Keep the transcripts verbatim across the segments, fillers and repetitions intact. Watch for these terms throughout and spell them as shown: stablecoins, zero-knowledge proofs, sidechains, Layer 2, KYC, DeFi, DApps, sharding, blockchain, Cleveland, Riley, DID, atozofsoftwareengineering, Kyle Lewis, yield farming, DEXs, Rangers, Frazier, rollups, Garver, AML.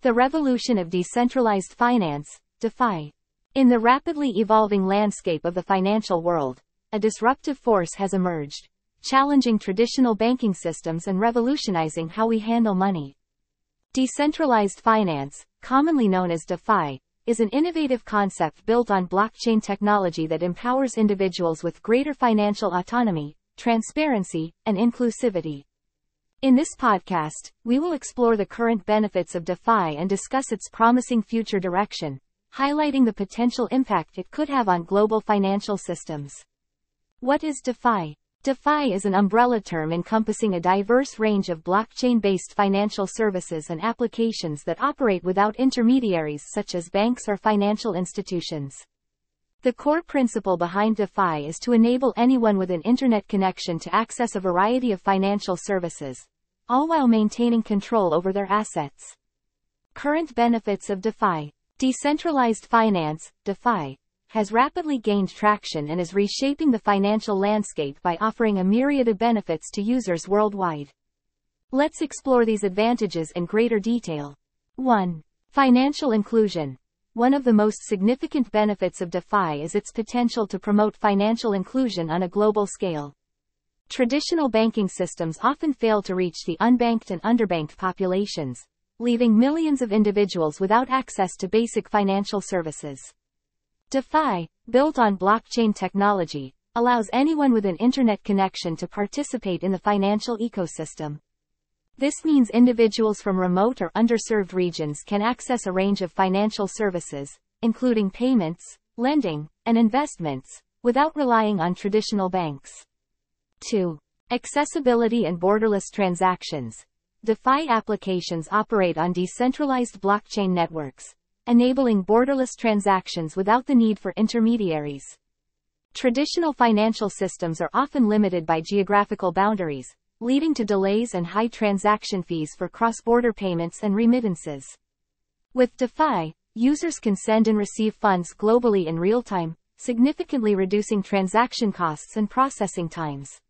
The revolution of decentralized finance, DeFi. In the rapidly evolving landscape of the financial world, a disruptive force has emerged, challenging traditional banking systems and revolutionizing how we handle money. Decentralized finance, commonly known as DeFi, is an innovative concept built on blockchain technology that empowers individuals with greater financial autonomy, transparency, and inclusivity. In this podcast, we will explore the current benefits of DeFi and discuss its promising future direction, highlighting the potential impact it could have on global financial systems. What is DeFi? DeFi is an umbrella term encompassing a diverse range of blockchain-based financial services and applications that operate without intermediaries such as banks or financial institutions. The core principle behind DeFi is to enable anyone with an internet connection to access a variety of financial services, all while maintaining control over their assets. Current benefits of DeFi. Decentralized finance, DeFi, has rapidly gained traction and is reshaping the financial landscape by offering a myriad of benefits to users worldwide. Let's explore these advantages in greater detail. one. Financial inclusion. One of the most significant benefits of DeFi is its potential to promote financial inclusion on a global scale. Traditional banking systems often fail to reach the unbanked and underbanked populations, leaving millions of individuals without access to basic financial services. DeFi, built on blockchain technology, allows anyone with an internet connection to participate in the financial ecosystem. This means individuals from remote or underserved regions can access a range of financial services, including payments, lending, and investments, without relying on traditional banks. two. Accessibility and borderless transactions. DeFi applications operate on decentralized blockchain networks, enabling borderless transactions without the need for intermediaries. Traditional financial systems are often limited by geographical boundaries, leading to delays and high transaction fees for cross-border payments and remittances. With DeFi, users can send and receive funds globally in real time, significantly reducing transaction costs and processing times.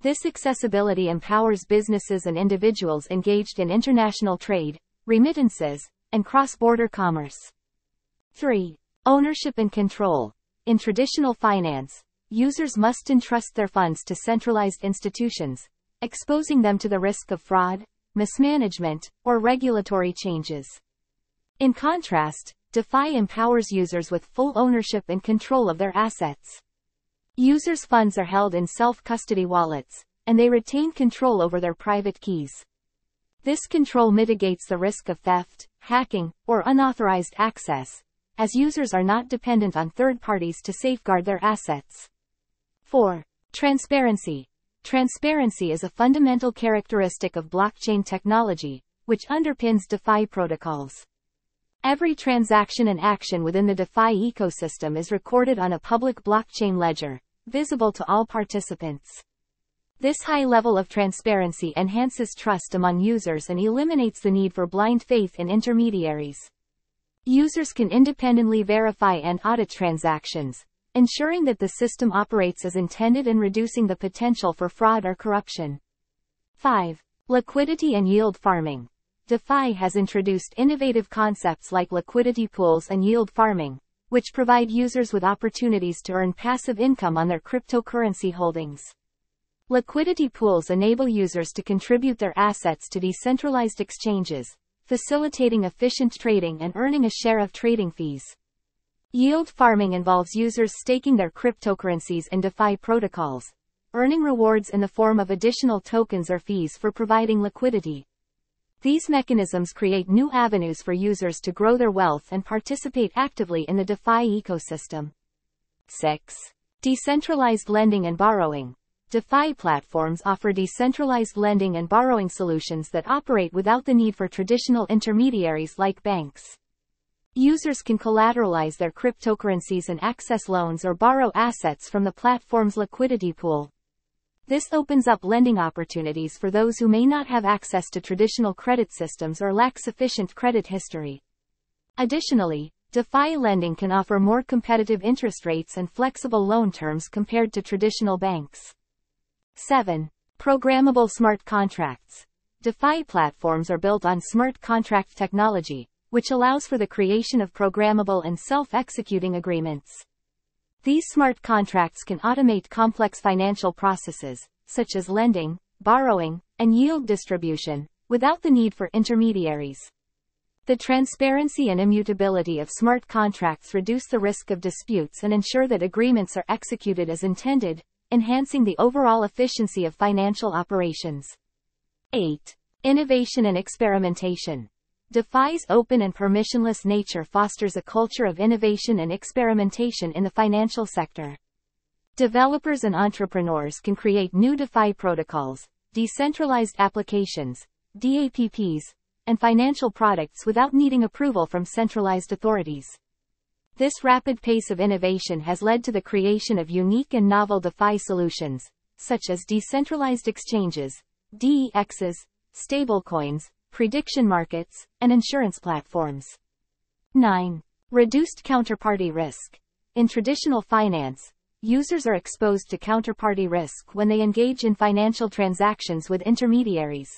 This accessibility empowers businesses and individuals engaged in international trade, remittances, and cross-border commerce. three. Ownership and control. In traditional finance, users must entrust their funds to centralized institutions, exposing them to the risk of fraud, mismanagement, or regulatory changes. In contrast, DeFi empowers users with full ownership and control of their assets. Users' funds are held in self-custody wallets, and they retain control over their private keys. This control mitigates the risk of theft, hacking, or unauthorized access, as users are not dependent on third parties to safeguard their assets. four. Transparency. Transparency is a fundamental characteristic of blockchain technology, which underpins DeFi protocols. Every transaction and action within the DeFi ecosystem is recorded on a public blockchain ledger, visible to all participants. This high level of transparency enhances trust among users and eliminates the need for blind faith in intermediaries. Users can independently verify and audit transactions, ensuring that the system operates as intended and reducing the potential for fraud or corruption. five. Liquidity and yield farming. DeFi has introduced innovative concepts like liquidity pools and yield farming, which provide users with opportunities to earn passive income on their cryptocurrency holdings. Liquidity pools enable users to contribute their assets to decentralized exchanges, facilitating efficient trading and earning a share of trading fees. Yield farming involves users staking their cryptocurrencies in DeFi protocols, earning rewards in the form of additional tokens or fees for providing liquidity. These mechanisms create new avenues for users to grow their wealth and participate actively in the DeFi ecosystem. six. Decentralized lending and borrowing. DeFi platforms offer decentralized lending and borrowing solutions that operate without the need for traditional intermediaries like banks. Users can collateralize their cryptocurrencies and access loans or borrow assets from the platform's liquidity pool. This opens up lending opportunities for those who may not have access to traditional credit systems or lack sufficient credit history. Additionally, DeFi lending can offer more competitive interest rates and flexible loan terms compared to traditional banks. seven. Programmable smart contracts. DeFi platforms are built on smart contract technology, which allows for the creation of programmable and self-executing agreements. These smart contracts can automate complex financial processes, such as lending, borrowing, and yield distribution, without the need for intermediaries. The transparency and immutability of smart contracts reduce the risk of disputes and ensure that agreements are executed as intended, enhancing the overall efficiency of financial operations. eight. Innovation and experimentation. DeFi's open and permissionless nature fosters a culture of innovation and experimentation in the financial sector. Developers and entrepreneurs can create new DeFi protocols, decentralized applications, DApps, and financial products without needing approval from centralized authorities. This rapid pace of innovation has led to the creation of unique and novel DeFi solutions, such as decentralized exchanges, D E Xs, stablecoins, prediction markets, and insurance platforms. nine. Reduced counterparty risk. In traditional finance, users are exposed to counterparty risk when they engage in financial transactions with intermediaries.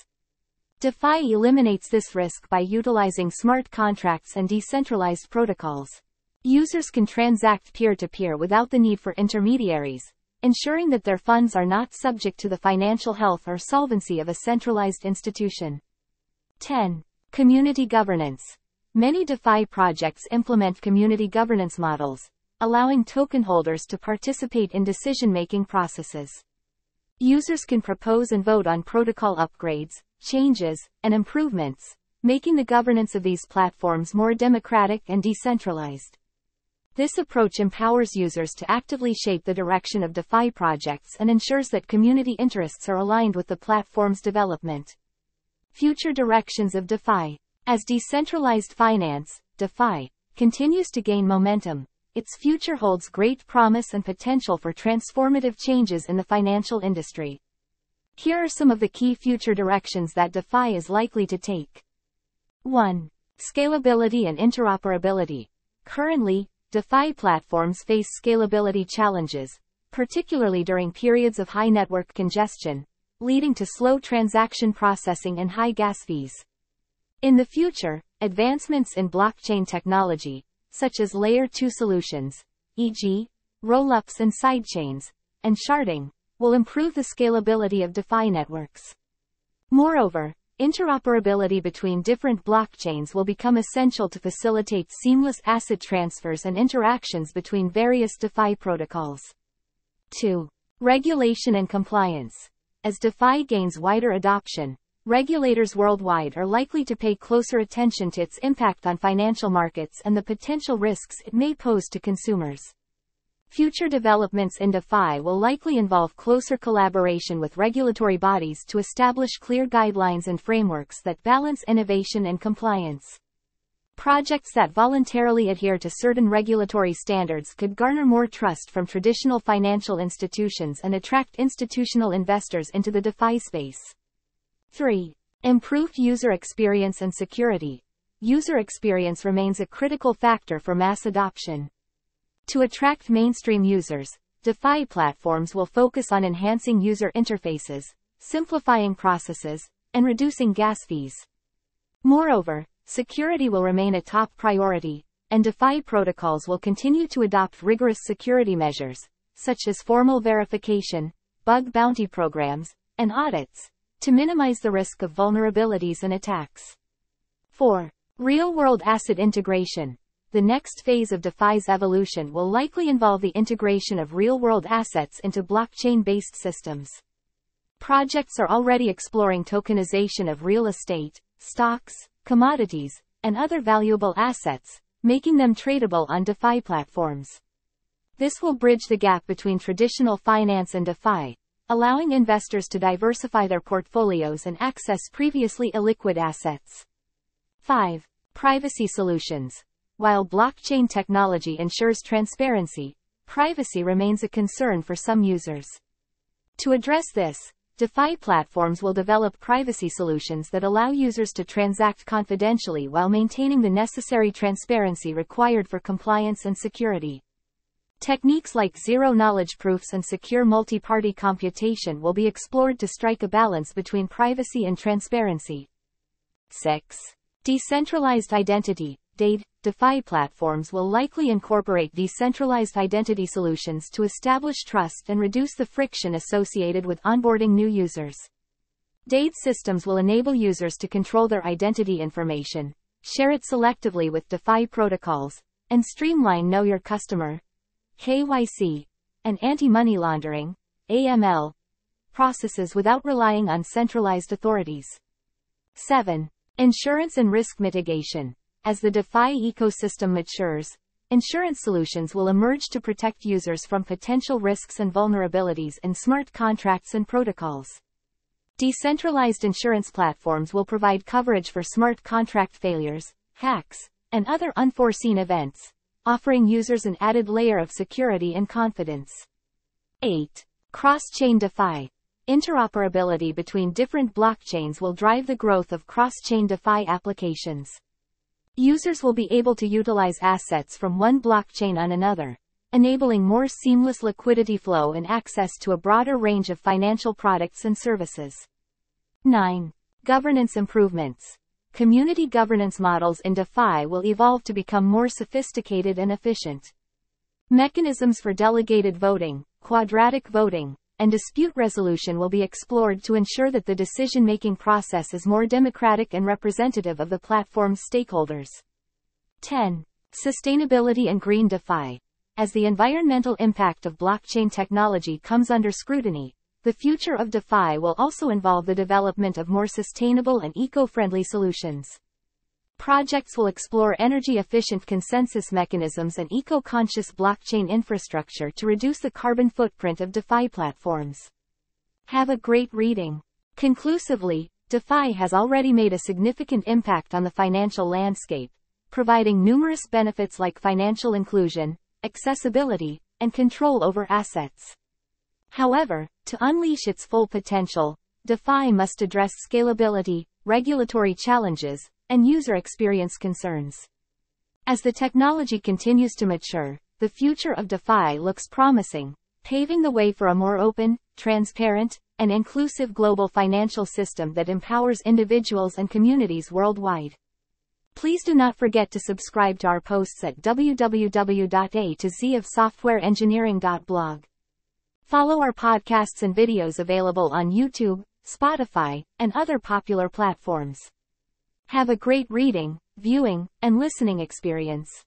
DeFi eliminates this risk by utilizing smart contracts and decentralized protocols. Users can transact peer-to-peer without the need for intermediaries, ensuring that their funds are not subject to the financial health or solvency of a centralized institution. ten. Community governance. Many DeFi projects implement community governance models, allowing token holders to participate in decision-making processes. Users can propose and vote on protocol upgrades, changes, and improvements, making the governance of these platforms more democratic and decentralized. This approach empowers users to actively shape the direction of DeFi projects and ensures that community interests are aligned with the platform's development. Future directions of DeFi. As decentralized finance, DeFi, continues to gain momentum, its future holds great promise and potential for transformative changes in the financial industry. Here are some of the key future directions that DeFi is likely to take. one. Scalability and interoperability. Currently, DeFi platforms face scalability challenges, particularly during periods of high network congestion, leading to slow transaction processing and high gas fees. In the future, advancements in blockchain technology, such as layer two solutions, for example, rollups and sidechains, and sharding, will improve the scalability of DeFi networks. Moreover, interoperability between different blockchains will become essential to facilitate seamless asset transfers and interactions between various DeFi protocols. two. Regulation and compliance. As DeFi gains wider adoption, regulators worldwide are likely to pay closer attention to its impact on financial markets and the potential risks it may pose to consumers. Future developments in DeFi will likely involve closer collaboration with regulatory bodies to establish clear guidelines and frameworks that balance innovation and compliance. Projects that voluntarily adhere to certain regulatory standards could garner more trust from traditional financial institutions and attract institutional investors into the DeFi space. three. Improve user experience and security. User experience remains a critical factor for mass adoption. To attract mainstream users, DeFi platforms will focus on enhancing user interfaces, simplifying processes, and reducing gas fees. Moreover, security will remain a top priority, and DeFi protocols will continue to adopt rigorous security measures, such as formal verification, bug bounty programs, and audits, to minimize the risk of vulnerabilities and attacks. four. Real-world asset integration. The next phase of DeFi's evolution will likely involve the integration of real-world assets into blockchain-based systems. Projects are already exploring tokenization of real estate, stocks, commodities, and other valuable assets, making them tradable on DeFi platforms. This will bridge the gap between traditional finance and DeFi, allowing investors to diversify their portfolios and access previously illiquid assets. five. Privacy solutions. While blockchain technology ensures transparency, privacy remains a concern for some users. To address this, DeFi platforms will develop privacy solutions that allow users to transact confidentially while maintaining the necessary transparency required for compliance and security. Techniques like zero-knowledge proofs and secure multi-party computation will be explored to strike a balance between privacy and transparency. six. Decentralized identity. D I D. DeFi platforms will likely incorporate decentralized identity solutions to establish trust and reduce the friction associated with onboarding new users. D I D systems will enable users to control their identity information, share it selectively with DeFi protocols, and streamline Know Your Customer (K Y C) and anti-money laundering (A M L) processes without relying on centralized authorities. seven. Insurance and risk mitigation. As the DeFi ecosystem matures, insurance solutions will emerge to protect users from potential risks and vulnerabilities in smart contracts and protocols. Decentralized insurance platforms will provide coverage for smart contract failures, hacks, and other unforeseen events, offering users an added layer of security and confidence. eight. Cross-chain DeFi. Interoperability between different blockchains will drive the growth of cross-chain DeFi applications. Users will be able to utilize assets from one blockchain on another, enabling more seamless liquidity flow and access to a broader range of financial products and services. nine. Governance improvements. Community governance models in DeFi will evolve to become more sophisticated and efficient. Mechanisms for delegated voting, quadratic voting, and dispute resolution will be explored to ensure that the decision-making process is more democratic and representative of the platform's stakeholders. ten. Sustainability and green DeFi. As the environmental impact of blockchain technology comes under scrutiny, the future of DeFi will also involve the development of more sustainable and eco-friendly solutions. Projects will explore energy-efficient consensus mechanisms and eco-conscious blockchain infrastructure to reduce the carbon footprint of DeFi platforms. Have a great reading. Conclusively, DeFi has already made a significant impact on the financial landscape, providing numerous benefits like financial inclusion, accessibility, and control over assets. However, to unleash its full potential, DeFi must address scalability, regulatory challenges, and user experience concerns. As the technology continues to mature, the future of DeFi looks promising, paving the way for a more open, transparent, and inclusive global financial system that empowers individuals and communities worldwide. Please do not forget to subscribe to our posts at w w w dot a to z of software engineering dot blog. Follow our podcasts and videos available on YouTube, Spotify, and other popular platforms. Have a great reading, viewing, and listening experience.